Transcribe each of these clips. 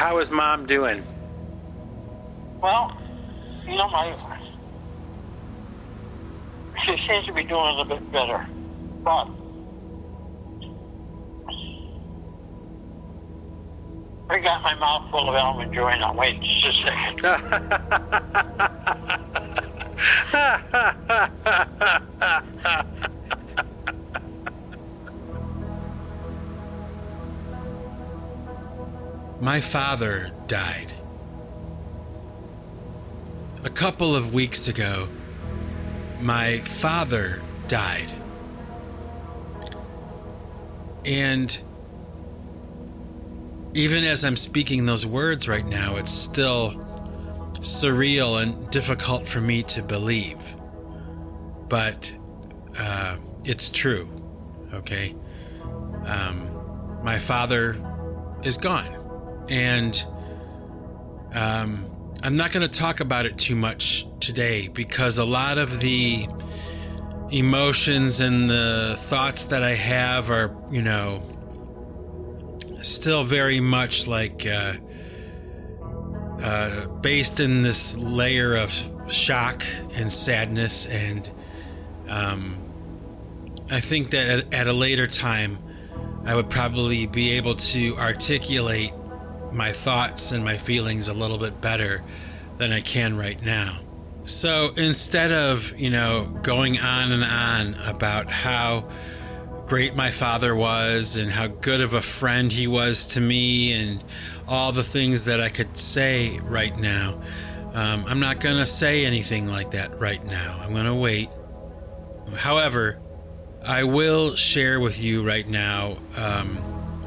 How is Mom doing? Well, you know, she seems to be doing a little bit better, but I got my mouth full of almond joy now. Wait just a second. My father died. A couple of weeks ago, my father died. And even as I'm speaking those words right now, it's still surreal and difficult for me to believe. But it's true, okay? My father is gone. And I'm not going to talk about it too much today because a lot of the emotions and the thoughts that I have are, you know, still very much like based in this layer of shock and sadness, and I think that at a later time I would probably be able to articulate my thoughts and my feelings a little bit better than I can right now. So instead of, you know, going on and on about how great my father was and how good of a friend he was to me and all the things that I could say right now, I'm not going to say anything like that right now. I'm going to wait. However, I will share with you right now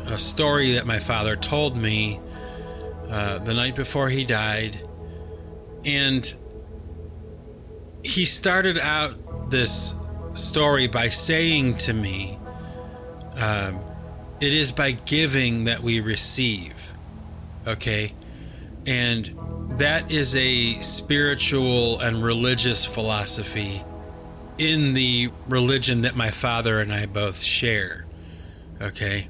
a story that my father told me the night before he died. And he started out this story by saying to me, it is by giving that we receive, okay? And that is a spiritual and religious philosophy in the religion that my father and I both share, okay?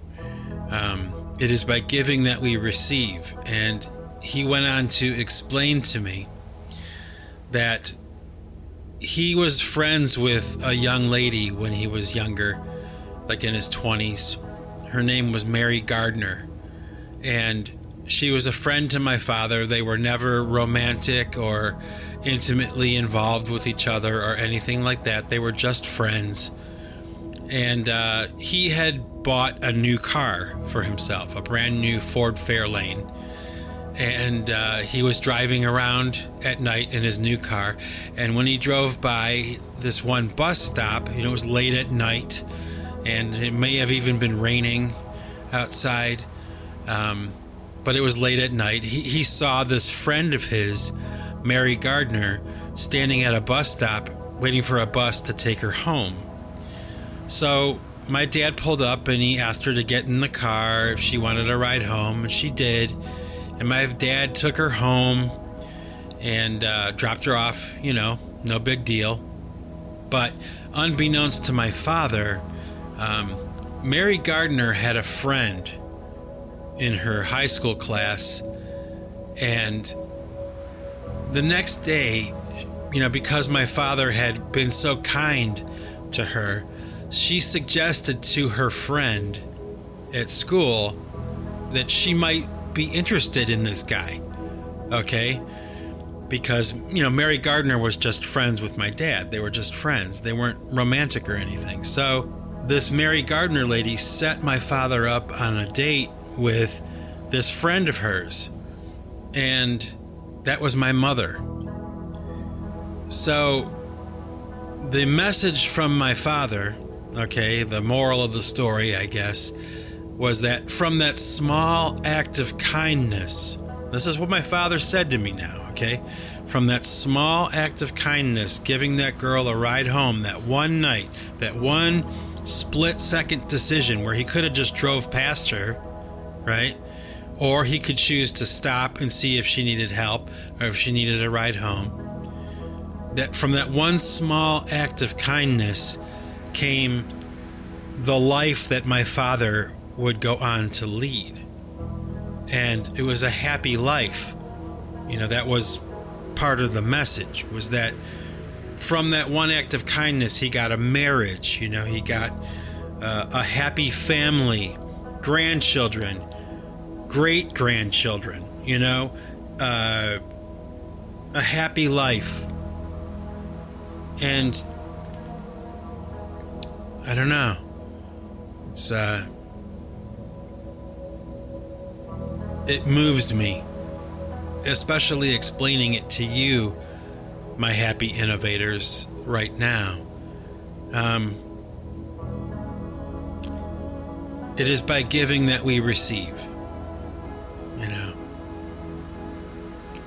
It is by giving that we receive. And he went on to explain to me that he was friends with a young lady when he was younger, like in his 20s. Her name was Mary Gardner, and she was a friend to my father. They were never romantic or intimately involved with each other or anything like that. They were just friends. And he had bought a new car for himself, a brand new Ford Fairlane. And he was driving around at night in his new car. And when he drove by this one bus stop, it was late at night, and it may have even been raining outside, but it was late at night. He saw this friend of his, Mary Gardner, standing at a bus stop waiting for a bus to take her home. So my dad pulled up and he asked her to get in the car if she wanted a ride home, and she did. And my dad took her home and dropped her off, you know, no big deal. But unbeknownst to my father, Mary Gardner had a friend in her high school class. And the next day, you know, because my father had been so kind to her, she suggested to her friend at school that she might be interested in this guy, okay? Because, you know, Mary Gardner was just friends with my dad. They were just friends. They weren't romantic or anything. So this Mary Gardner lady set my father up on a date with this friend of hers, and that was my mother. So the message from my father, okay, the moral of the story, I guess, was that from that small act of kindness, this is what my father said to me now, okay? From that small act of kindness, giving that girl a ride home that one night, that one split-second decision where he could have just drove past her, right? Or he could choose to stop and see if she needed help or if she needed a ride home. That from that one small act of kindness came the life that my father would go on to lead. And it was a happy life. You know, that was part of the message, was that from that one act of kindness, he got a marriage, you know, he got a happy family, grandchildren, great-grandchildren, you know, a happy life. And I don't know. It's, it moves me, especially explaining it to you, my happy innovators, right now. It is by giving that we receive. You know,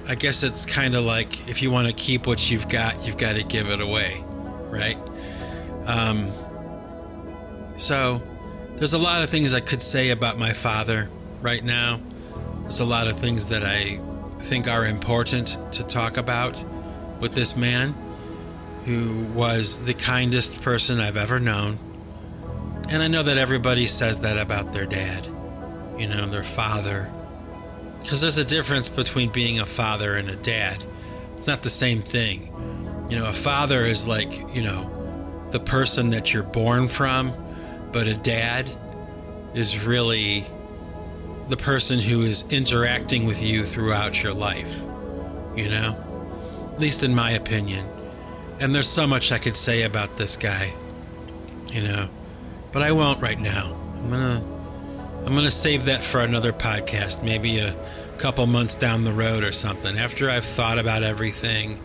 I guess it's kind of like, if you want to keep what you've got to give it away, right? So there's a lot of things I could say about my father right now. There's a lot of things that I think are important to talk about with this man who was the kindest person I've ever known. And I know that everybody says that about their dad, you know, their father. Because there's a difference between being a father and a dad. It's not the same thing. You know, a father is like, you know, the person that you're born from, but a dad is really the person who is interacting with you throughout your life, you know? At least in my opinion. And there's so much I could say about this guy, you know, but I won't right now. I'm gonna save that for another podcast, maybe a couple months down the road or something, after I've thought about everything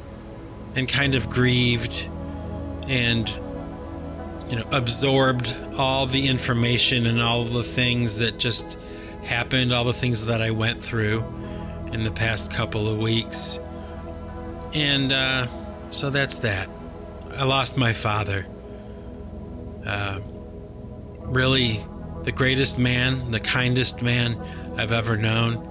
and kind of grieved and, you know, absorbed all the information and all the things that just happened, all the things that I went through in the past couple of weeks. And so that's that. I lost my father. Really the greatest man, the kindest man I've ever known.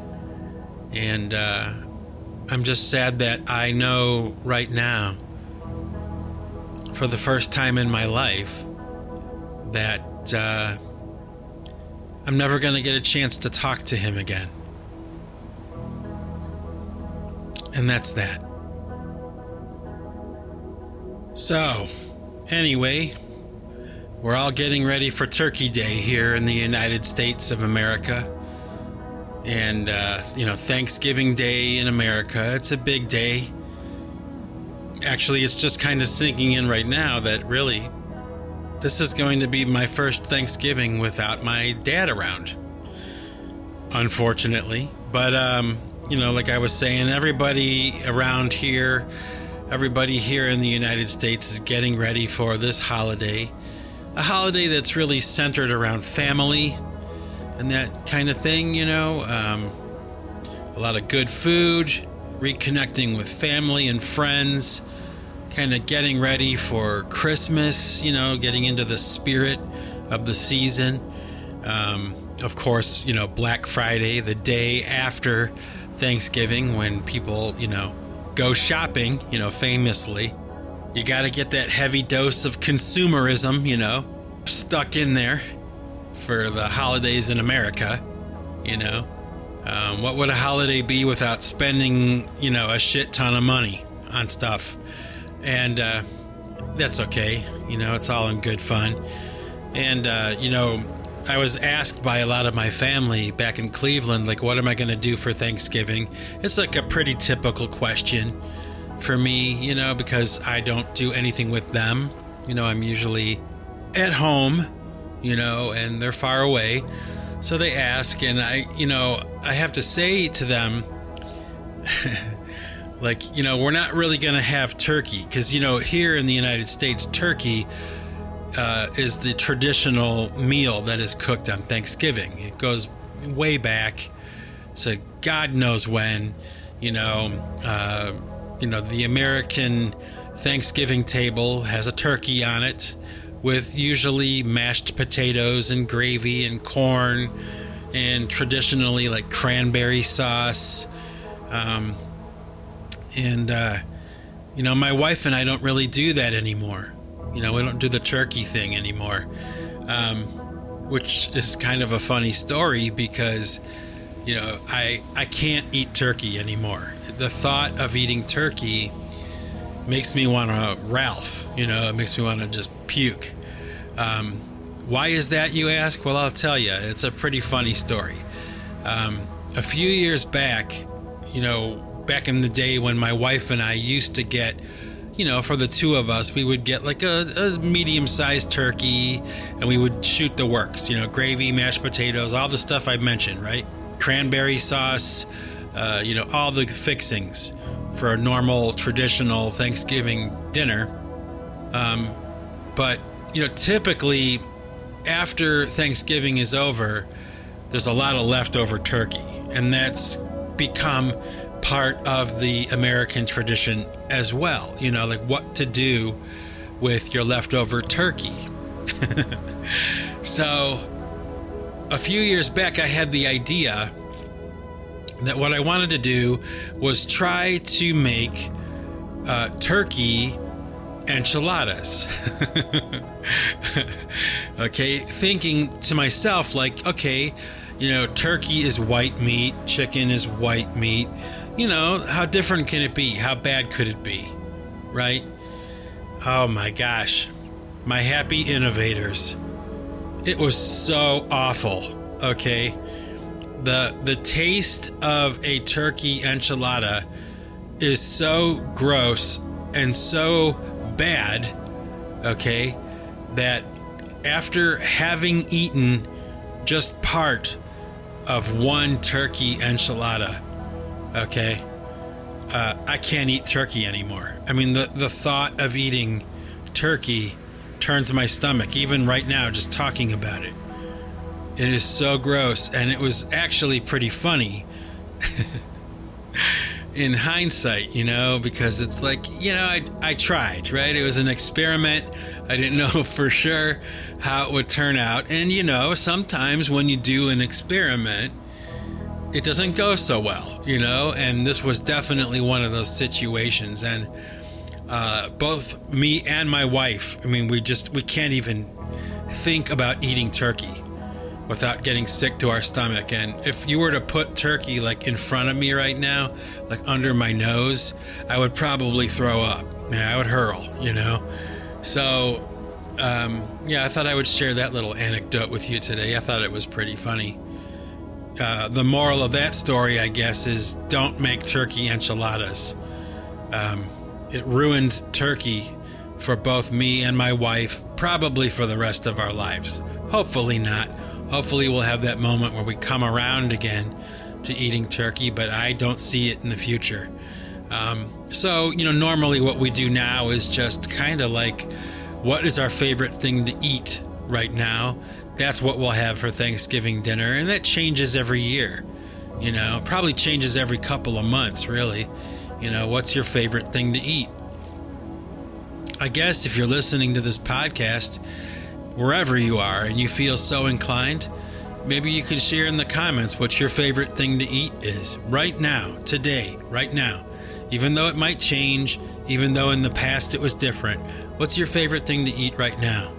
And I'm just sad that I know right now, for the first time in my life, that I'm never going to get a chance to talk to him again. And that's that. So, anyway, we're all getting ready for Turkey Day here in the United States of America. And, you know, Thanksgiving Day in America. It's a big day. Actually, it's just kind of sinking in right now that really, this is going to be my first Thanksgiving without my dad around, unfortunately. But, you know, like I was saying, everybody around here, everybody here in the United States is getting ready for this holiday. A holiday that's really centered around family and that kind of thing, you know. A lot of good food, reconnecting with family and friends, kind of getting ready for Christmas, you know, getting into the spirit of the season. Of course, you know, Black Friday, the day after Thanksgiving, when people, you know, go shopping, you know, famously. You got to get that heavy dose of consumerism, you know, stuck in there for the holidays in America, you know. What would a holiday be without spending, you know, a shit ton of money on stuff? And that's okay. You know, it's all in good fun. And, you know, I was asked by a lot of my family back in Cleveland, like, what am I going to do for Thanksgiving? It's like a pretty typical question for me, you know, because I don't do anything with them. You know, I'm usually at home, you know, and they're far away. So they ask, and I have to say to them, like, you know, we're not really going to have turkey because, you know, here in the United States, turkey is the traditional meal that is cooked on Thanksgiving. It goes way back to God knows when, you know. You know, the American Thanksgiving table has a turkey on it with usually mashed potatoes and gravy and corn and traditionally like cranberry sauce. You know, my wife and I don't really do that anymore. You know, we don't do the turkey thing anymore, which is kind of a funny story because you know, I can't eat turkey anymore. The thought of eating turkey makes me want to Ralph, you know, it makes me want to just puke. Why is that, you ask? Well, I'll tell you, it's a pretty funny story. A few years back, you know, back in the day when my wife and I used to get, you know, for the two of us, we would get like a medium-sized turkey, and we would shoot the works, you know, gravy, mashed potatoes, all the stuff I mentioned, right? Cranberry sauce, you know, all the fixings for a normal, traditional Thanksgiving dinner. But, you know, typically after Thanksgiving is over, there's a lot of leftover turkey, and that's become part of the American tradition as well. You know, like what to do with your leftover turkey. So a few years back, I had the idea that what I wanted to do was try to make turkey enchiladas. Okay, thinking to myself, like, okay, you know, turkey is white meat, chicken is white meat. You know, how different can it be? How bad could it be? Right? Oh my gosh. My happy innovators. It was so awful. Okay. The taste of a turkey enchilada is so gross and so bad, okay, that after having eaten just part of one turkey enchilada, okay, I can't eat turkey anymore. I mean, the thought of eating turkey turns my stomach, even right now, just talking about it. It is so gross, and it was actually pretty funny in hindsight, you know, because it's like, you know, I tried, right? It was an experiment. I didn't know for sure how it would turn out. And, you know, sometimes when you do an experiment, it doesn't go so well, you know, and this was definitely one of those situations. And both me and my wife, I mean, we can't even think about eating turkey without getting sick to our stomach. And if you were to put turkey like in front of me right now, like under my nose, I would probably throw up. Yeah, I would hurl, you know. So, yeah, I thought I would share that little anecdote with you today. I thought it was pretty funny. The moral of that story, I guess, is don't make turkey enchiladas. It ruined turkey for both me and my wife, probably for the rest of our lives. Hopefully not. Hopefully we'll have that moment where we come around again to eating turkey, but I don't see it in the future. So, you know, normally what we do now is just kind of like, what is our favorite thing to eat right now? That's what we'll have for Thanksgiving dinner, and that changes every year, you know, probably changes every couple of months, really. You know, what's your favorite thing to eat? I guess if you're listening to this podcast, wherever you are, and you feel so inclined, maybe you could share in the comments what your favorite thing to eat is right now, today, right now. Even though it might change, even though in the past it was different, what's your favorite thing to eat right now?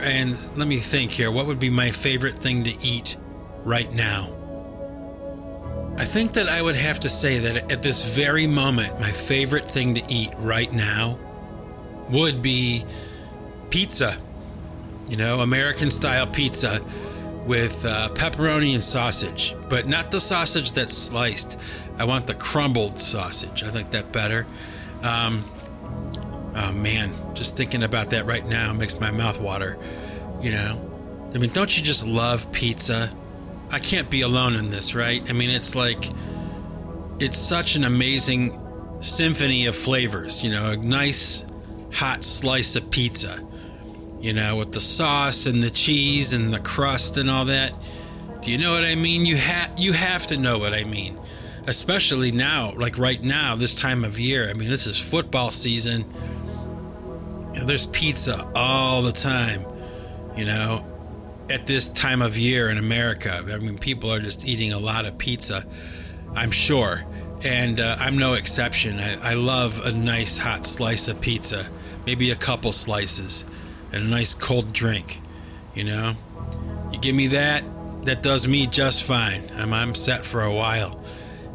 And let me think here. What would be my favorite thing to eat right now? I think that I would have to say that at this very moment, my favorite thing to eat right now would be pizza. You know, American-style pizza with pepperoni and sausage, but not the sausage that's sliced. I want the crumbled sausage. I like that better. Oh man, just thinking about that right now makes my mouth water, you know? I mean, don't you just love pizza? I can't be alone in this, right? I mean, it's like, it's such an amazing symphony of flavors, you know, a nice hot slice of pizza, you know, with the sauce and the cheese and the crust and all that. Do you know what I mean? You have to know what I mean, especially now, like right now, this time of year. I mean, this is football season. You know, there's pizza all the time, you know, at this time of year in America. I mean, people are just eating a lot of pizza, I'm sure. And I'm no exception. I love a nice hot slice of pizza, maybe a couple slices, and a nice cold drink, you know? You give me that, that does me just fine. I'm set for a while.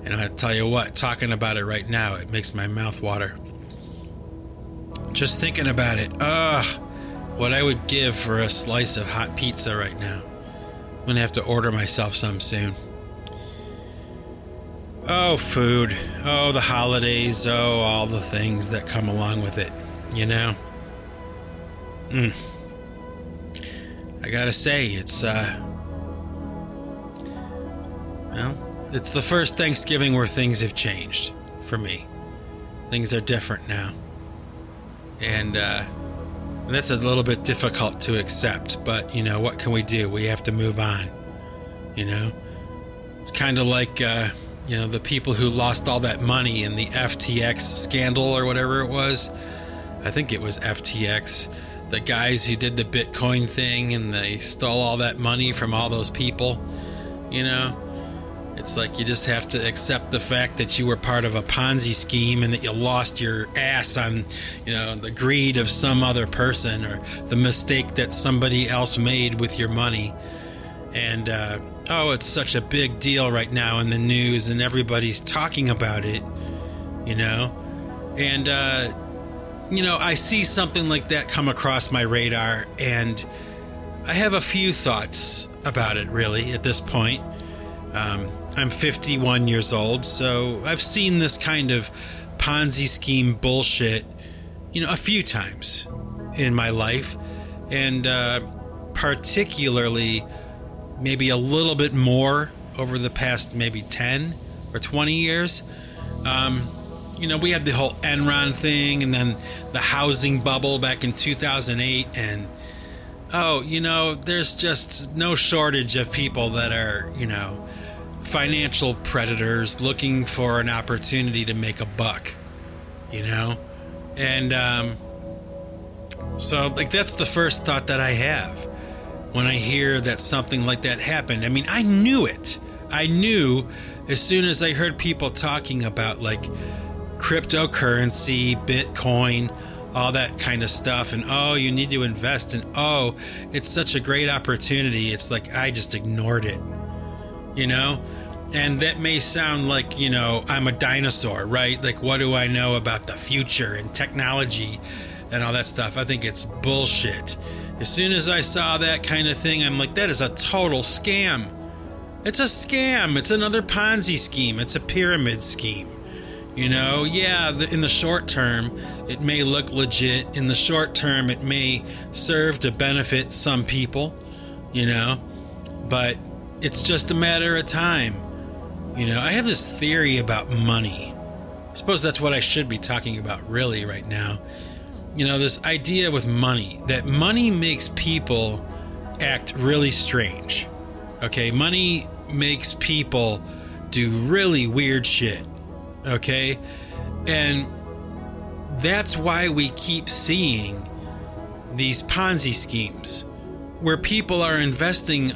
And I tell you what, talking about it right now, it makes my mouth water. Just thinking about it. What I would give for a slice of hot pizza right now. I'm going to have to order myself some soon. Oh, food. Oh, the holidays. Oh, all the things that come along with it, you know? I gotta say, it's the first Thanksgiving where things have changed for me. Things are different now. And that's a little bit difficult to accept, but, you know, what can we do? We have to move on, you know? It's kind of like, the people who lost all that money in the FTX scandal or whatever it was. I think it was FTX. The guys who did the Bitcoin thing and they stole all that money from all those people, you know? It's like you just have to accept the fact that you were part of a Ponzi scheme and that you lost your ass on, the greed of some other person or the mistake that somebody else made with your money. And, it's such a big deal right now in the news and everybody's talking about it, you know? And, I see something like that come across my radar, and I have a few thoughts about it, really, at this point. I'm 51 years old, so I've seen this kind of Ponzi scheme bullshit, a few times in my life, and particularly maybe a little bit more over the past maybe 10 or 20 years. We had the whole Enron thing and then the housing bubble back in 2008. And, there's just no shortage of people that are, financial predators looking for an opportunity to make a buck, And so that's the first thought that I have when I hear that something like that happened. I mean, I knew it. I knew as soon as I heard people talking about, cryptocurrency, Bitcoin, all that kind of stuff. And, you need to invest in, it's such a great opportunity. It's like, I just ignored it, and that may sound like, I'm a dinosaur, right? Like, what do I know about the future and technology and all that stuff? I think it's bullshit. As soon as I saw that kind of thing, I'm like, that is a total scam. It's a scam. It's another Ponzi scheme. It's a pyramid scheme. In the short term, it may look legit. In the short term, it may serve to benefit some people, but it's just a matter of time. I have this theory about money. I suppose that's what I should be talking about really right now. This idea with money, that money makes people act really strange. Okay, money makes people do really weird shit. Okay, and that's why we keep seeing these Ponzi schemes where people are investing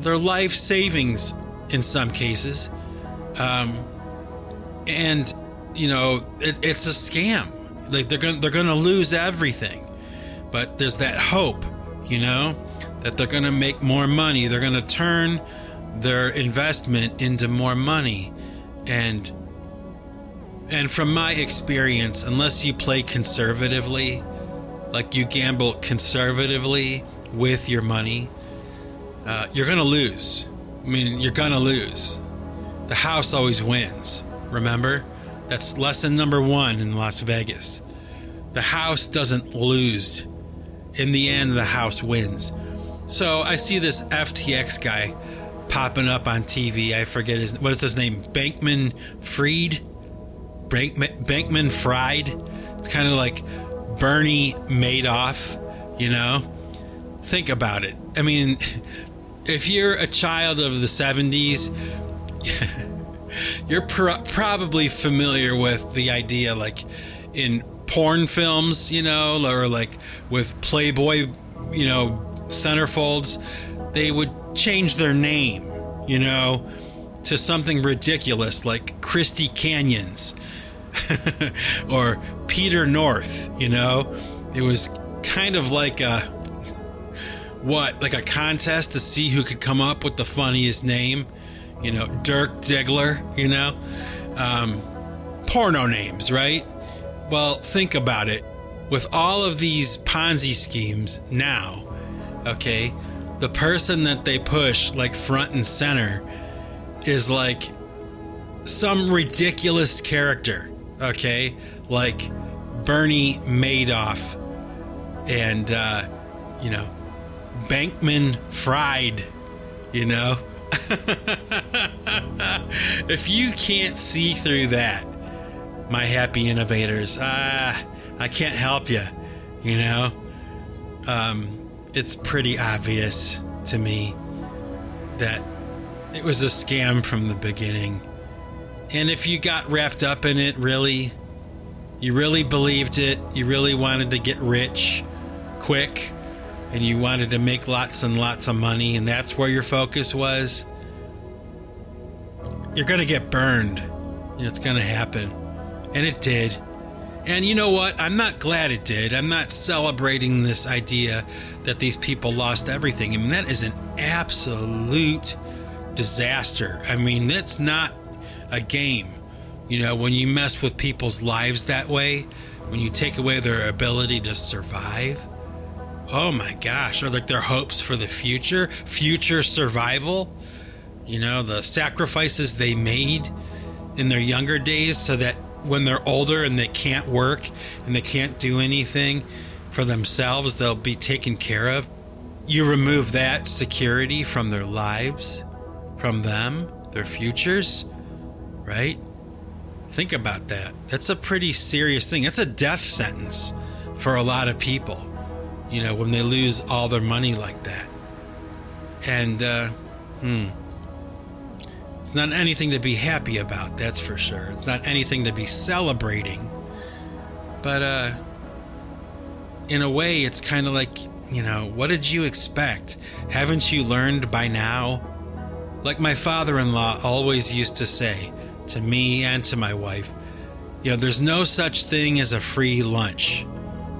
their life savings in some cases. It's a scam. They're gonna lose everything, but there's that hope, that they're gonna make more money. They're gonna turn their investment into more money. And from my experience, unless you play conservatively, you gamble conservatively with your money, you're going to lose. I mean, you're going to lose. The house always wins. Remember? That's lesson number 1 in Las Vegas. The house doesn't lose. In the end, the house wins. So I see this FTX guy popping up on TV. I forget his name? Bankman-Fried? Bankman-Fried. It's kind of like Bernie Madoff, Think about it. I mean, if you're a child of the 70s, you're probably familiar with the idea in porn films, or with Playboy, centerfolds, they would change their name, to something ridiculous like Christy Canyons or Peter North. It was kind of like a what, like a contest to see who could come up with the funniest name, you know, Dirk Diggler, you know, porno names, right? Well, think about it. With all of these Ponzi schemes now, okay, the person that they push like front and center is like some ridiculous character, okay, like Bernie Madoff and, you know, Bankman-Fried, you know. If you can't see through that, my happy innovators, I can't help you, you know. It's pretty obvious to me that it was a scam from the beginning. And if you got wrapped up in it, really, you really believed it, you really wanted to get rich quick, and you wanted to make lots and lots of money, and that's where your focus was, you're going to get burned. It's going to happen. And it did. And you know what? I'm not glad it did. I'm not celebrating this idea that these people lost everything. I mean, that is an absolute disaster. I mean, that's not a game. You know, when you mess with people's lives that way, when you take away their ability to survive, oh my gosh, or like their hopes for the future, future survival, you know, the sacrifices they made in their younger days so that when they're older and they can't work and they can't do anything for themselves, they'll be taken care of. You remove that security from their lives, from them, their futures, right? Think about that. That's a pretty serious thing. That's a death sentence for a lot of people, you know, when they lose all their money like that. And it's not anything to be happy about, that's for sure. It's not anything to be celebrating. But in a way, it's kind of like, you know, what did you expect? Haven't you learned by now? Like my father-in-law always used to say to me and to my wife, you know, there's no such thing as a free lunch.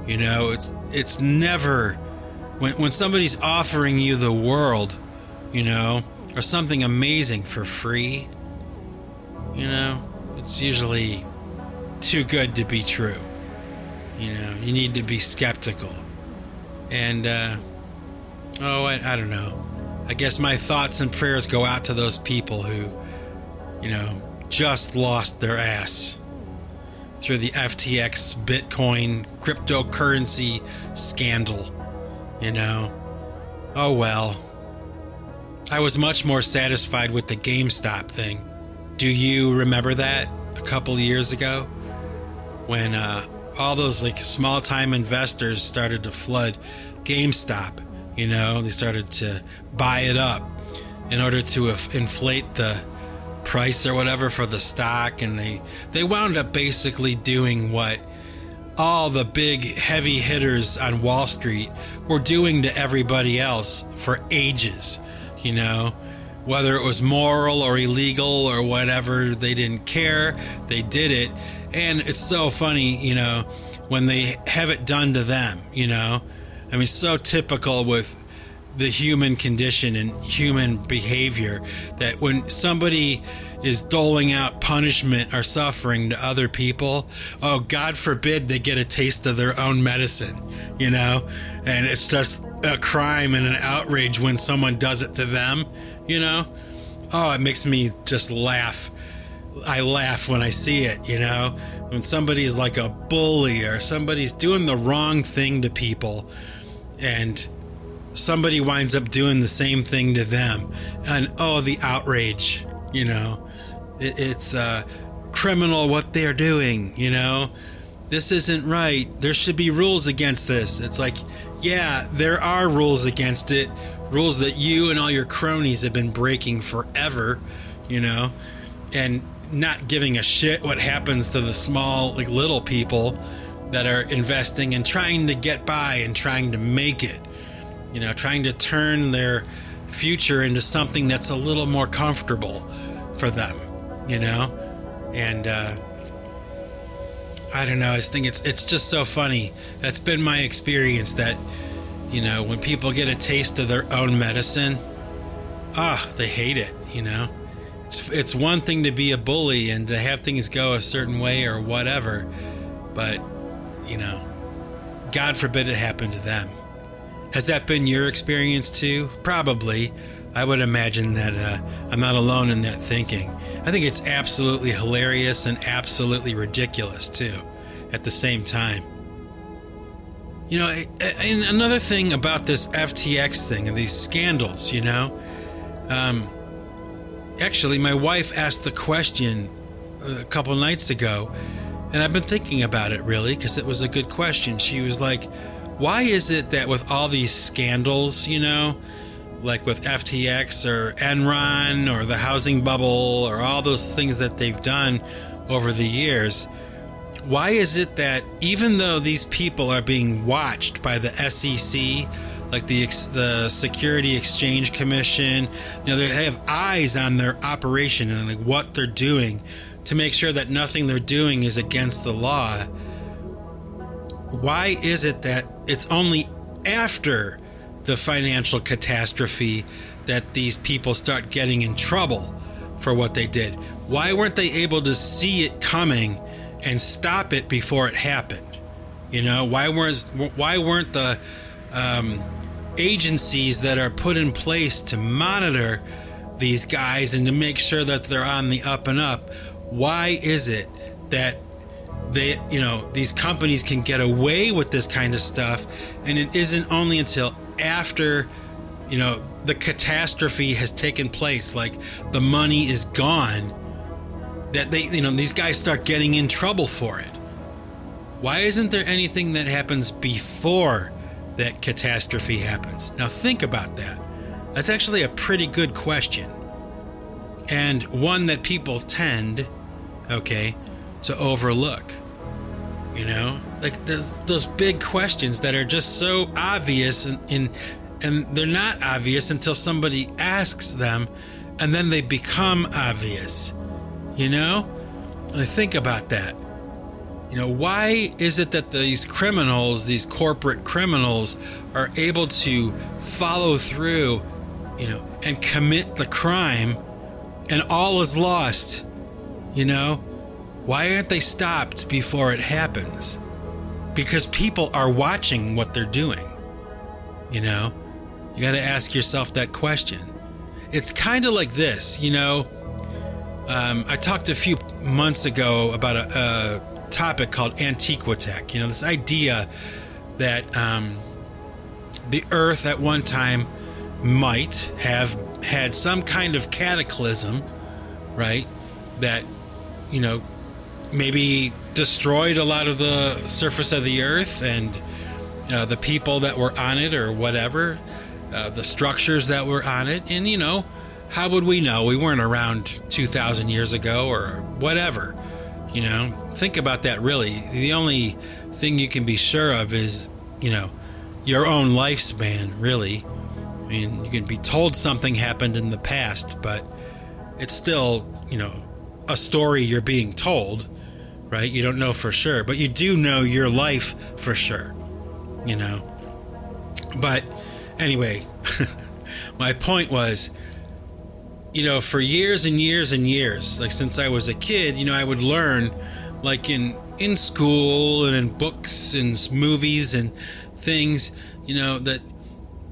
You know, it's never when somebody's offering you the world, you know, or something amazing for free, you know, it's usually too good to be true. You know, you need to be skeptical. And, I don't know. I guess my thoughts and prayers go out to those people who, you know, just lost their ass through the FTX, Bitcoin, cryptocurrency scandal, you know. Oh, well. I was much more satisfied with the GameStop thing. Do you remember that a couple of years ago when all those like small-time investors started to flood GameStop? You know, they started to buy it up in order to inflate the price or whatever for the stock, and they wound up basically doing what all the big heavy hitters on Wall Street were doing to everybody else for ages. You know, whether it was moral or illegal or whatever, they didn't care. They did it. And it's so funny, you know, when they have it done to them, you know. I mean, so typical with the human condition and human behavior that when somebody is doling out punishment or suffering to other people, oh, God forbid they get a taste of their own medicine, you know. And it's just a crime and an outrage when someone does it to them, you know. Oh, it makes me just laugh. I laugh when I see it, you know, when somebody's like a bully or somebody's doing the wrong thing to people and somebody winds up doing the same thing to them. And oh, the outrage, you know, it's criminal what they're doing, you know. This isn't right. There should be rules against this. It's like, yeah, there are rules against it, rules that you and all your cronies have been breaking forever, you know, and not giving a shit what happens to the small, like little people that are investing and trying to get by and trying to make it, you know, trying to turn their future into something that's a little more comfortable for them, you know. And I don't know. I just think it's just so funny. That's been my experience that, You know, when people get a taste of their own medicine, they hate it, you know. It's one thing to be a bully and to have things go a certain way or whatever, but, you know, God forbid it happened to them. Has that been your experience too? Probably. I would imagine that I'm not alone in that thinking. I think it's absolutely hilarious and absolutely ridiculous too, at the same time. You know, and another thing about this FTX thing and these scandals, you know, actually, my wife asked the question a couple nights ago, and I've been thinking about it really because it was a good question. She was like, why is it that with all these scandals, you know, like with FTX or Enron or the housing bubble or all those things that they've done over the years, why is it that even though these people are being watched by the SEC, like the Security Exchange Commission, you know, they have eyes on their operation and like what they're doing to make sure that nothing they're doing is against the law. Why is it that it's only after the financial catastrophe that these people start getting in trouble for what they did? Why weren't they able to see it coming and stop it before it happened? You know, why weren't the agencies that are put in place to monitor these guys and to make sure that they're on the up and up, why is it that they, you know, these companies can get away with this kind of stuff, and it isn't only until after, you know, the catastrophe has taken place, like the money is gone, that they, you know, these guys start getting in trouble for it? Why isn't there anything that happens before that catastrophe happens? Now think about that. That's actually a pretty good question, and one that people tend, to overlook. You know, like those big questions that are just so obvious, and they're not obvious until somebody asks them, and then they become obvious. You know, I think about that. You know, why is it that these criminals, these corporate criminals, are able to follow through, you know, and commit the crime, and all is lost? You know, why aren't they stopped before it happens? Because people are watching what they're doing. You know, you got to ask yourself that question. It's kind of like this, you know. I talked a few months ago about a topic called Antiquatech. You know, this idea that the Earth at one time might have had some kind of cataclysm, right? That, you know, maybe destroyed a lot of the surface of the Earth and the people that were on it or whatever, the structures that were on it. And, you know, how would we know? We weren't around 2,000 years ago or whatever. You know, think about that really. The only thing you can be sure of is, you know, your own lifespan, really. I mean, you can be told something happened in the past, but it's still, you know, a story you're being told, right? You don't know for sure, but you do know your life for sure, you know. But anyway, my point was, you know, for years and years and years, like since I was a kid, you know, I would learn, like in school and in books and movies and things, you know, that,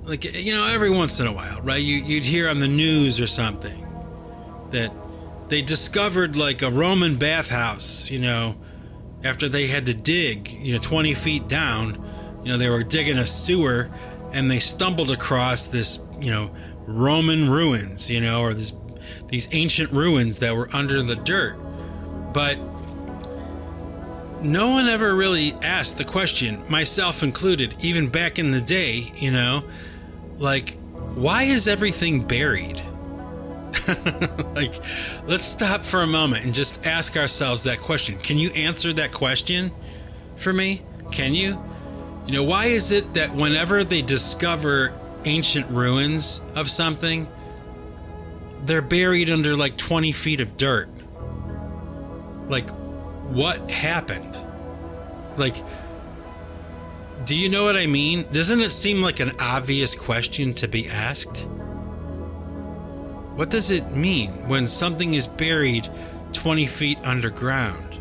like, you know, every once in a while, right, you'd hear on the news or something that they discovered like a Roman bathhouse, you know, after they had to dig, you know, 20 feet down, you know, they were digging a sewer and they stumbled across this, you know, Roman ruins, you know, or these ancient ruins that were under the dirt. But no one ever really asked the question, myself included, even back in the day, you know, like, why is everything buried? Like, let's stop for a moment and just ask ourselves that question. Can you answer that question for me? Can you? You know, why is it that whenever they discover ancient ruins of something, they're buried under like 20 feet of dirt? Like, what happened? Like, Do you know what I mean? Doesn't it seem like an obvious question to be asked? What does it mean when something is buried 20 feet underground?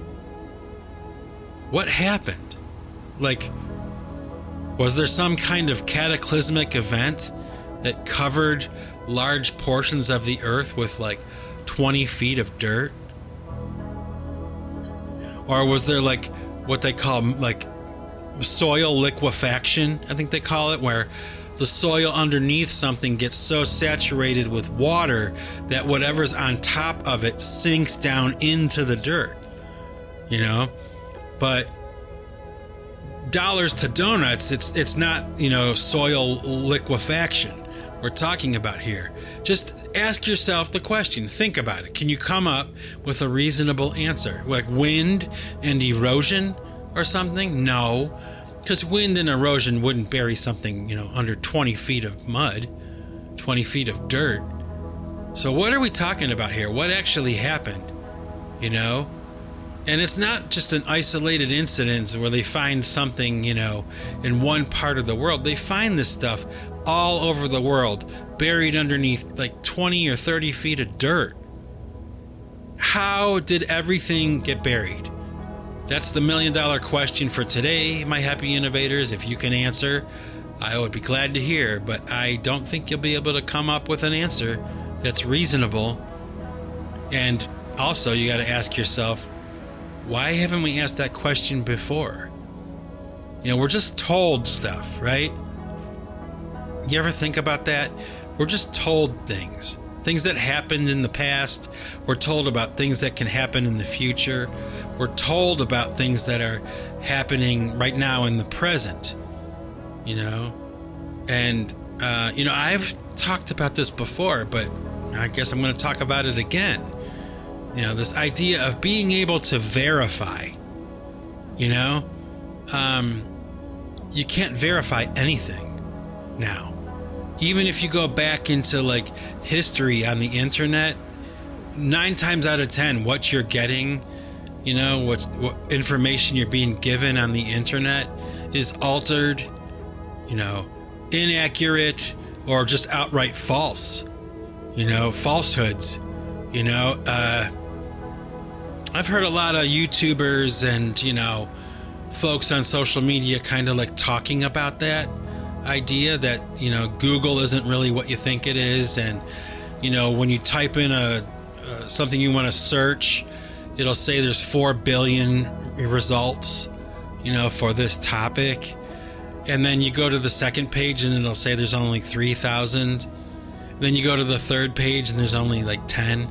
What happened? Like, was there some kind of cataclysmic event that covered large portions of the earth with like 20 feet of dirt? Or was there like what they call like soil liquefaction, I think they call it, where the soil underneath something gets so saturated with water that whatever's on top of it sinks down into the dirt, you know? But dollars to donuts, it's not, you know, soil liquefaction we're talking about here. Just ask yourself the question. Think about it. Can you come up with a reasonable answer? Like wind and erosion or something? No, because wind and erosion wouldn't bury something, you know, under 20 feet of mud, 20 feet of dirt. So what are we talking about here? What actually happened, you know? And it's not just an isolated incident where they find something, you know, in one part of the world. They find this stuff all over the world, buried underneath like 20 or 30 feet of dirt. How did everything get buried? That's the million-dollar question for today, my happy innovators. If you can answer, I would be glad to hear, but I don't think you'll be able to come up with an answer that's reasonable. And also, you got to ask yourself, why haven't we asked that question before? You know, we're just told stuff, right? You ever think about that? We're just told things. Things that happened in the past. We're told about things that can happen in the future. We're told about things that are happening right now in the present, you know? And, you know, I've talked about this before, but I guess I'm going to talk about it again. You know, this idea of being able to verify, you know? You can't verify anything now. Even if you go back into like history on the internet, 9 times out of 10, what you're getting, you know, what information you're being given on the internet is altered, you know, inaccurate, or just outright false, you know, falsehoods, you know. I've heard a lot of YouTubers and, you know, folks on social media kind of like talking about that idea that, you know, Google isn't really what you think it is. And, you know, when you type in something you want to search, it'll say there's 4 billion results, you know, for this topic. And then you go to the second page and it'll say there's only 3,000. And then you go to the third page and there's only like 10.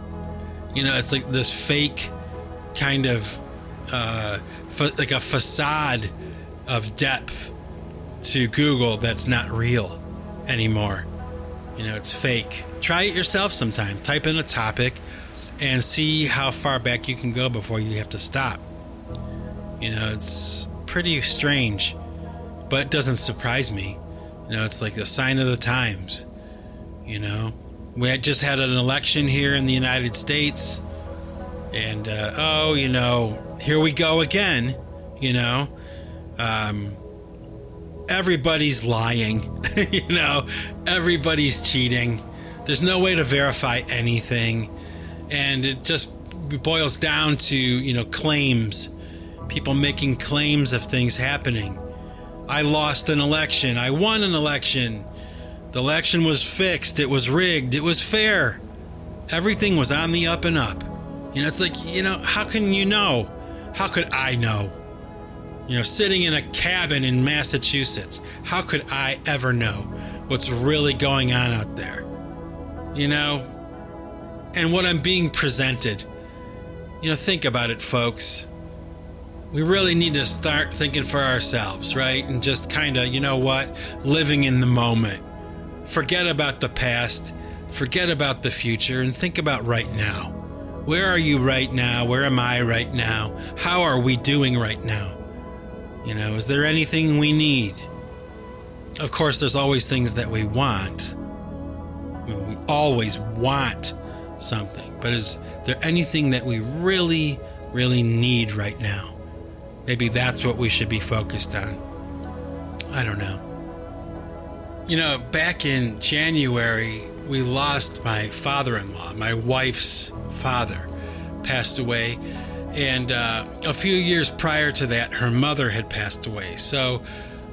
You know, it's like this fake kind of like a facade of depth to Google that's not real anymore. You know, it's fake. Try it yourself sometime. Type in a topic and see how far back you can go before you have to stop. You know, it's pretty strange, but it doesn't surprise me. You know, it's like the sign of the times. You know, we had just had an election here in the United States, and you know, here we go again. You know, everybody's lying, you know, everybody's cheating. There's no way to verify anything. And it just boils down to, you know, claims, people making claims of things happening. I lost an election. I won an election. The election was fixed. It was rigged. It was fair. Everything was on the up and up. You know, it's like, you know, how can you know? How could I know? You know, sitting in a cabin in Massachusetts, how could I ever know what's really going on out there? You know, and what I'm being presented. You know, think about it, folks. We really need to start thinking for ourselves, right? And just kind of, you know what, living in the moment. Forget about the past. Forget about the future. And think about right now. Where are you right now? Where am I right now? How are we doing right now? You know, is there anything we need? Of course, there's always things that we want. I mean, we always want something. But is there anything that we really, really need right now? Maybe that's what we should be focused on. I don't know. You know, back in January, we lost my father-in-law. My wife's father passed away. And a few years prior to that, her mother had passed away. So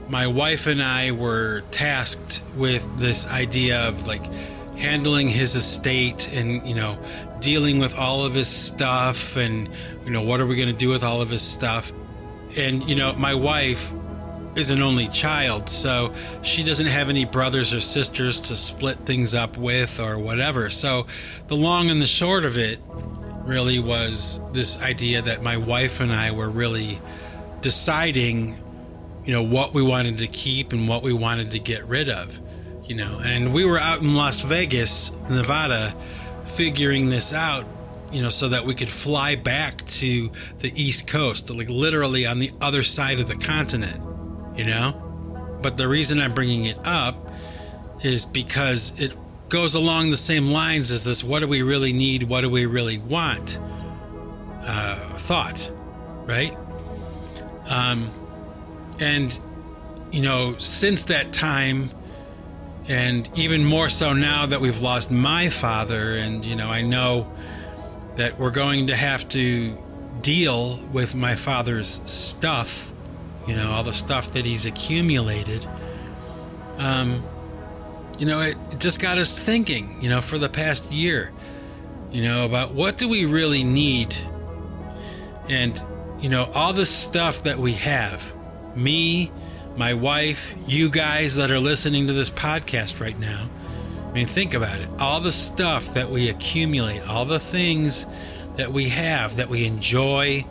my wife and I were tasked with this idea of, like, handling his estate and, you know, dealing with all of his stuff and, you know, what are we going to do with all of his stuff? And, you know, my wife is an only child, so she doesn't have any brothers or sisters to split things up with or whatever. So the long and the short of it really was this idea that my wife and I were really deciding, you know, what we wanted to keep and what we wanted to get rid of, you know. And we were out in Las Vegas, Nevada, figuring this out, you know, so that we could fly back to the East Coast, like literally on the other side of the continent, you know. But the reason I'm bringing it up is because it goes along the same lines as this, what do we really need, what do we really want thought, right? And, you know, since that time, and even more so now that we've lost my father, and, you know, I know that we're going to have to deal with my father's stuff, you know, all the stuff that he's accumulated. You know, it just got us thinking, you know, for the past year, you know, about what do we really need? And, you know, all the stuff that we have, me, my wife, you guys that are listening to this podcast right now. I mean, think about it. All the stuff that we accumulate, all the things that we have, that we enjoy,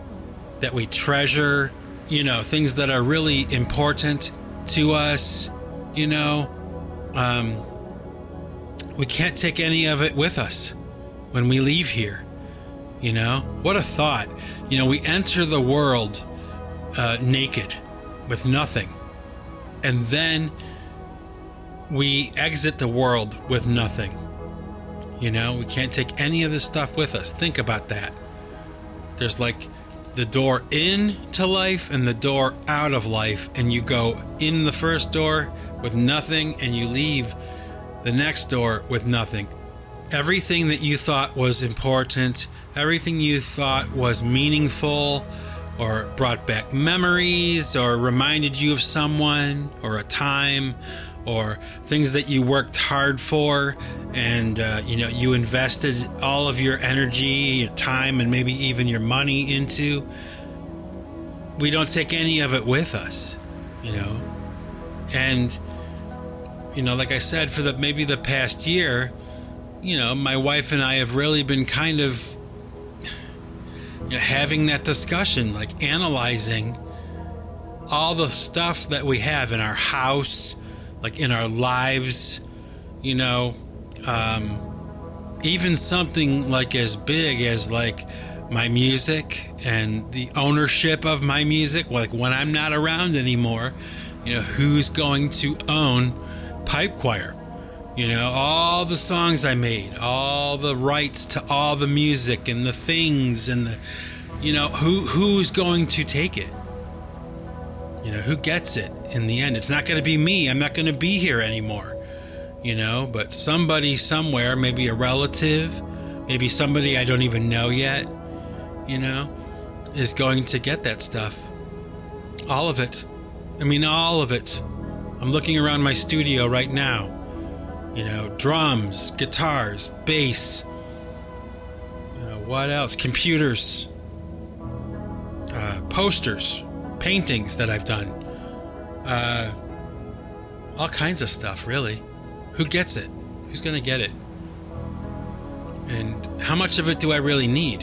that we treasure, you know, things that are really important to us, you know, we can't take any of it with us when we leave here, you know? What a thought. You know, we enter the world naked with nothing. And then we exit the world with nothing. You know, we can't take any of this stuff with us. Think about that. There's like the door in to life and the door out of life. And you go in the first door with nothing and you leave the next door with nothing. Everything that you thought was important, everything you thought was meaningful, or brought back memories, or reminded you of someone, or a time, or things that you worked hard for, and you know, you invested all of your energy, your time, and maybe even your money into. We don't take any of it with us, you know. And, you know, like I said, for the past year, you know, my wife and I have really been kind of having that discussion, like analyzing all the stuff that we have in our house, like in our lives, you know, even something like as big as like my music and the ownership of my music. Like when I'm not around anymore, you know, who's going to own Pipe Choir? You know, all the songs I made, all the rights to all the music and the things and the, you know, who's going to take it? You know, who gets it in the end? It's not going to be me. I'm not going to be here anymore, you know, but somebody somewhere, maybe a relative, maybe somebody I don't even know yet, you know, is going to get that stuff. All of it. I mean, all of it. I'm looking around my studio right now. You know, drums, guitars, bass, you know, what else? Computers, posters, paintings that I've done, all kinds of stuff, really. Who gets it? Who's going to get it? And how much of it do I really need?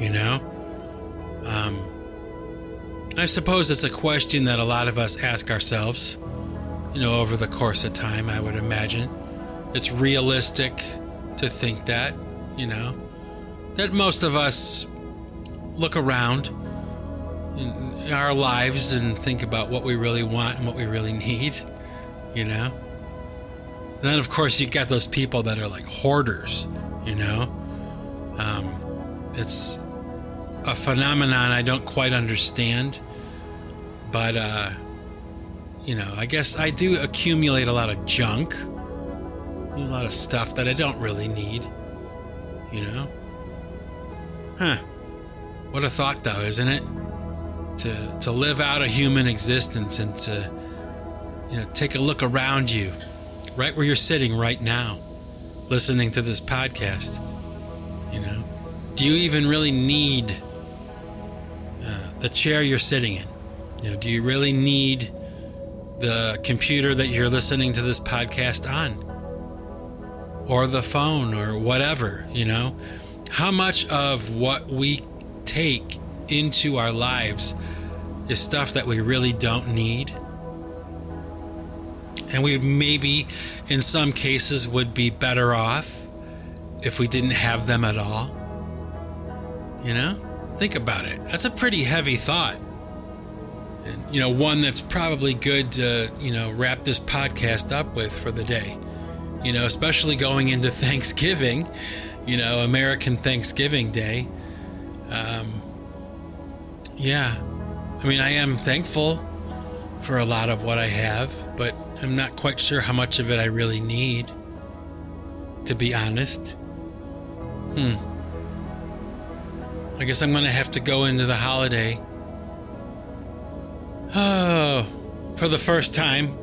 You know? I suppose it's a question that a lot of us ask ourselves, you know, over the course of time, I would imagine. It's realistic to think that, you know, that most of us look around in our lives and think about what we really want and what we really need, you know. And then, of course, you got those people that are like hoarders, you know. It's a phenomenon I don't quite understand, but you know, I guess I do accumulate a lot of junk, a lot of stuff that I don't really need, you know? Huh. What a thought, though, isn't it? To live out a human existence and to, you know, take a look around you, right where you're sitting right now, listening to this podcast, you know? Do you even really need the chair you're sitting in? You know, do you really need the computer that you're listening to this podcast on? Or the phone or whatever, you know? How much of what we take into our lives is stuff that we really don't need? And we maybe, in some cases, would be better off if we didn't have them at all. You know? Think about it. That's a pretty heavy thought. And, you know, one that's probably good to, you know, wrap this podcast up with for the day. You know, especially going into Thanksgiving, you know, American Thanksgiving Day. Yeah. I mean, I am thankful for a lot of what I have, but I'm not quite sure how much of it I really need, to be honest. I guess I'm going to have to go into the holiday. Oh, for the first time,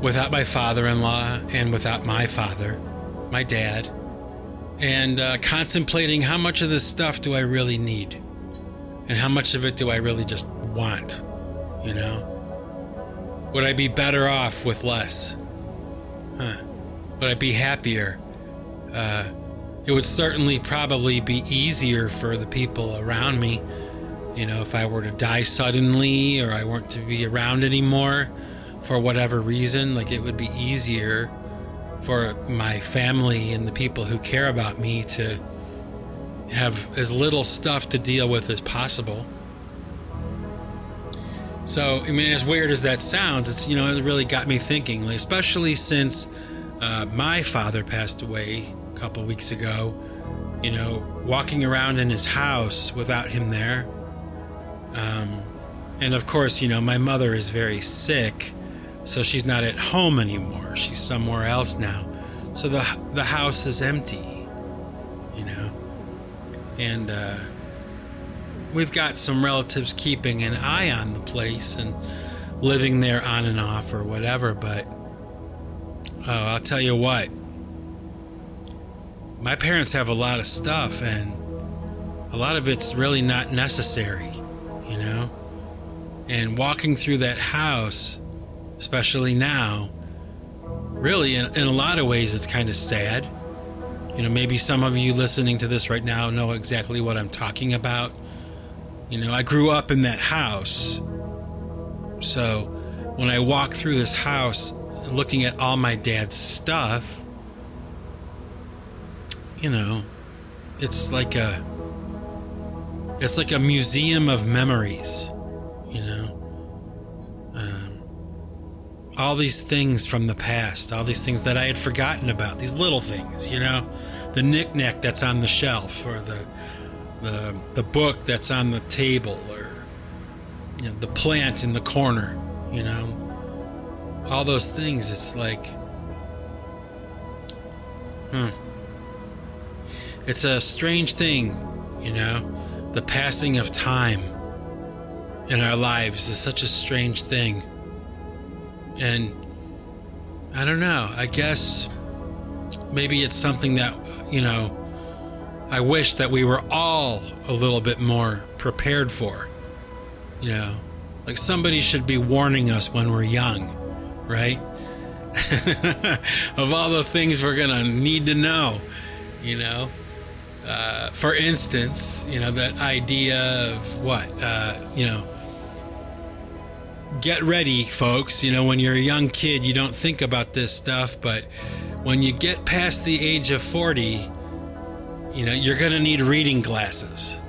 without my father-in-law and without my father, my dad, and contemplating how much of this stuff do I really need and how much of it do I really just want, you know? Would I be better off with less? Huh. Would I be happier? It would certainly probably be easier for the people around me, you know, if I were to die suddenly or I weren't to be around anymore for whatever reason. Like, it would be easier for my family and the people who care about me to have as little stuff to deal with as possible. So, I mean, as weird as that sounds, it's, you know, it really got me thinking, like, especially since my father passed away couple weeks ago, you know, walking around in his house without him there. And of course, you know, my mother is very sick, so she's not at home anymore. She's somewhere else now. So the house is empty, you know. And we've got some relatives keeping an eye on the place and living there on and off or whatever, but I'll tell you what, my parents have a lot of stuff, and a lot of it's really not necessary, you know? And walking through that house, especially now, really, in a lot of ways, it's kind of sad. You know, maybe some of you listening to this right now know exactly what I'm talking about. You know, I grew up in that house. So when I walk through this house, looking at all my dad's stuff, you know, it's like a museum of memories, you know, all these things from the past, all these things that I had forgotten about, these little things, you know, the knickknack that's on the shelf or the book that's on the table or, you know, the plant in the corner, you know, all those things. It's like, it's a strange thing, you know, the passing of time in our lives is such a strange thing. And I don't know, I guess maybe it's something that, you know, I wish that we were all a little bit more prepared for, you know, like somebody should be warning us when we're young, right? Of all the things we're going to need to know, you know. For instance, you know, that idea of what, you know, get ready, folks. You know, when you're a young kid, you don't think about this stuff. But when you get past the age of 40, you know, you're going to need reading glasses,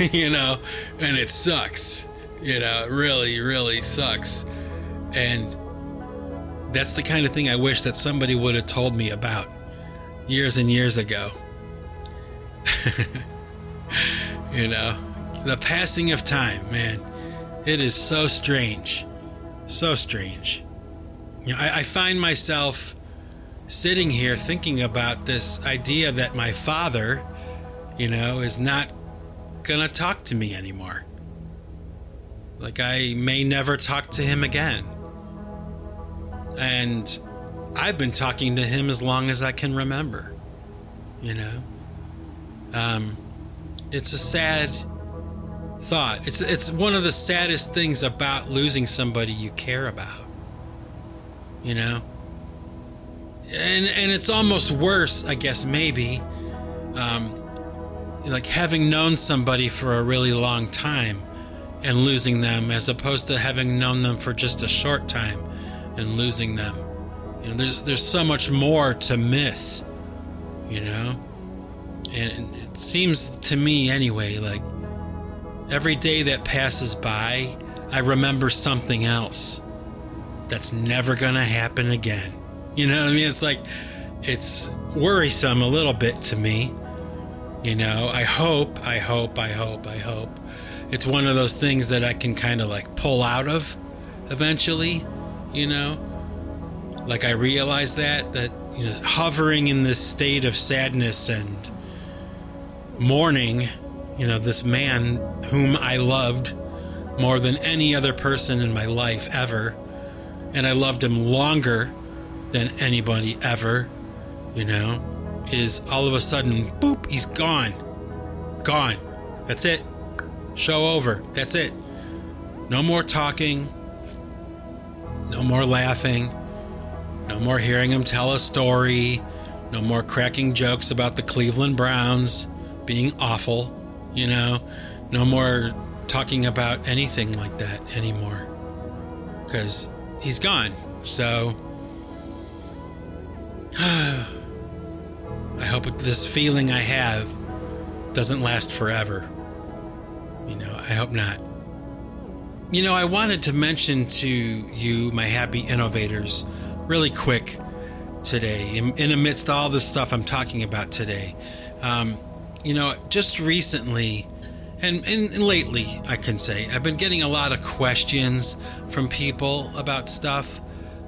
you know, and it sucks. You know, it really, really sucks. And that's the kind of thing I wish that somebody would have told me about years and years ago. You know, the passing of time, man, it is so strange. So strange. You know, I find myself sitting here thinking about this idea that my father, you know, is not gonna talk to me anymore. Like, I may never talk to him again. And I've been talking to him as long as I can remember, you know? It's a sad thought. It's one of the saddest things about losing somebody you care about, you know? And it's almost worse, I guess, maybe, like having known somebody for a really long time and losing them, as opposed to having known them for just a short time and losing them. You know, there's so much more to miss, you know? And it seems to me anyway, like every day that passes by, I remember something else that's never gonna happen again. You know what I mean? It's like, it's worrisome a little bit to me. You know, I hope. It's one of those things that I can kind of like pull out of eventually, you know? Like I realize that you know, hovering in this state of sadness and mourning, you know, this man whom I loved more than any other person in my life ever. And I loved him longer than anybody ever, you know, is all of a sudden, boop, he's gone. That's it. Show over. That's it. No more talking. No more laughing. No more hearing him tell a story. No more cracking jokes about the Cleveland Browns being awful, you know. No more talking about anything like that anymore, because he's gone. So I hope this feeling I have doesn't last forever. You know, I hope not. You know, I wanted to mention to you, my happy innovators, really quick today, in amidst all this stuff I'm talking about today. You know, just recently and lately, I can say, I've been getting a lot of questions from people about stuff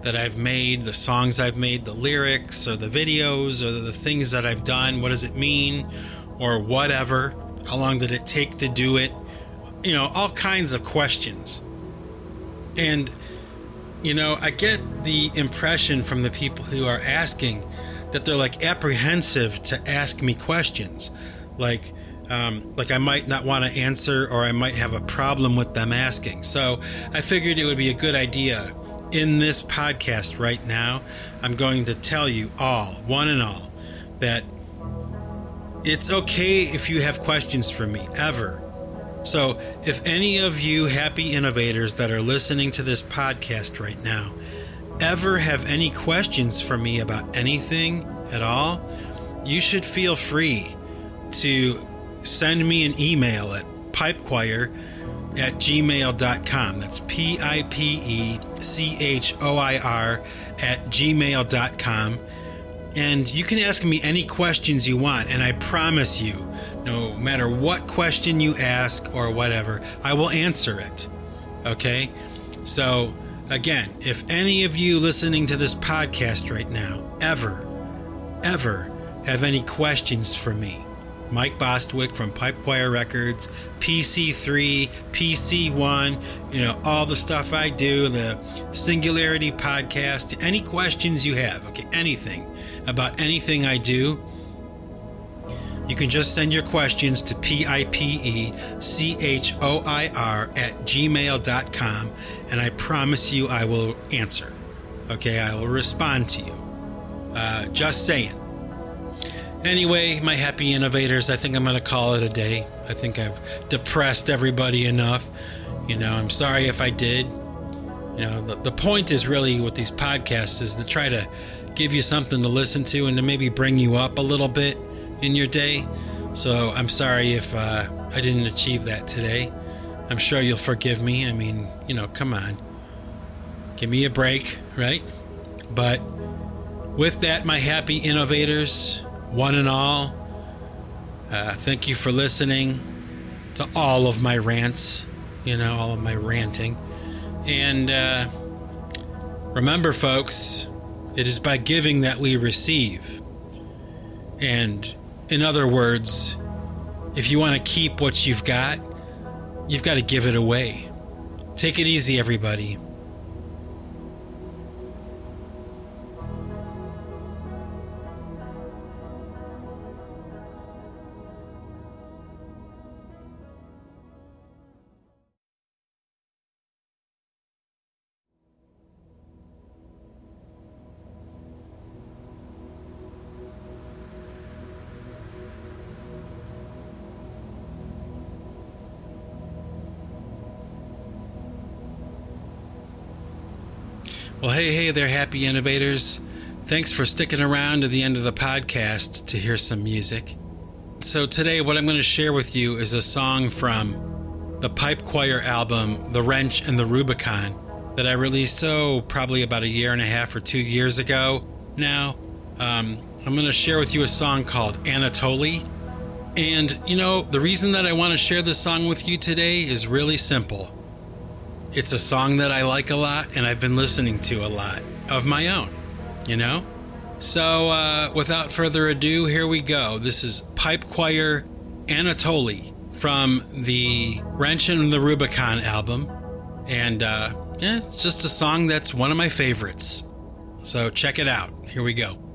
that I've made, the songs I've made, the lyrics or the videos or the things that I've done. What does it mean? Or whatever. How long did it take to do it? You know, all kinds of questions. And, you know, I get the impression from the people who are asking that they're like apprehensive to ask me questions. Like I might not want to answer, or I might have a problem with them asking. So I figured it would be a good idea in this podcast right now. I'm going to tell you all, one and all, that it's okay if you have questions for me, ever. So if any of you happy innovators that are listening to this podcast right now ever have any questions for me about anything at all, you should feel free to send me an email at pipechoir@gmail.com. That's pipechoir@gmail.com. And you can ask me any questions you want, and I promise you, no matter what question you ask or whatever, I will answer it, okay? So, again, if any of you listening to this podcast right now ever have any questions for me, Mike Bostwick from Pipe Choir Records, PC3, PC1, you know, all the stuff I do, the Singularity Podcast, any questions you have, okay, anything about anything I do, you can just send your questions to pipechoir@gmail.com, and I promise you I will answer, okay? I will respond to you. Just saying. Anyway, my happy innovators, I think I'm going to call it a day. I think I've depressed everybody enough. You know, I'm sorry if I did. You know, the point is really with these podcasts is to try to give you something to listen to and to maybe bring you up a little bit in your day. So I'm sorry if I didn't achieve that today. I'm sure you'll forgive me. I mean, you know, come on. Give me a break, right? But with that, my happy innovators, one and all, thank you for listening to all of my rants, you know, all of my ranting. And Remember, folks, it is by giving that we receive. And in other words, if you want to keep what you've got to give it away. Take it easy, everybody. Well, hey there, happy innovators. Thanks for sticking around to the end of the podcast to hear some music. So today what I'm going to share with you is a song from the Pipe Choir album, The Wrench and the Rubicon, that I released probably about a year and a half or 2 years ago now. I'm going to share with you a song called Anatoly. And, the reason that I want to share this song with you today is really simple. It's a song that I like a lot, and I've been listening to a lot of my own, So without further ado, here we go. This is Pipe Choir Anatoly from the Wrench and the Rubicon album. And it's just a song that's one of my favorites. So check it out. Here we go.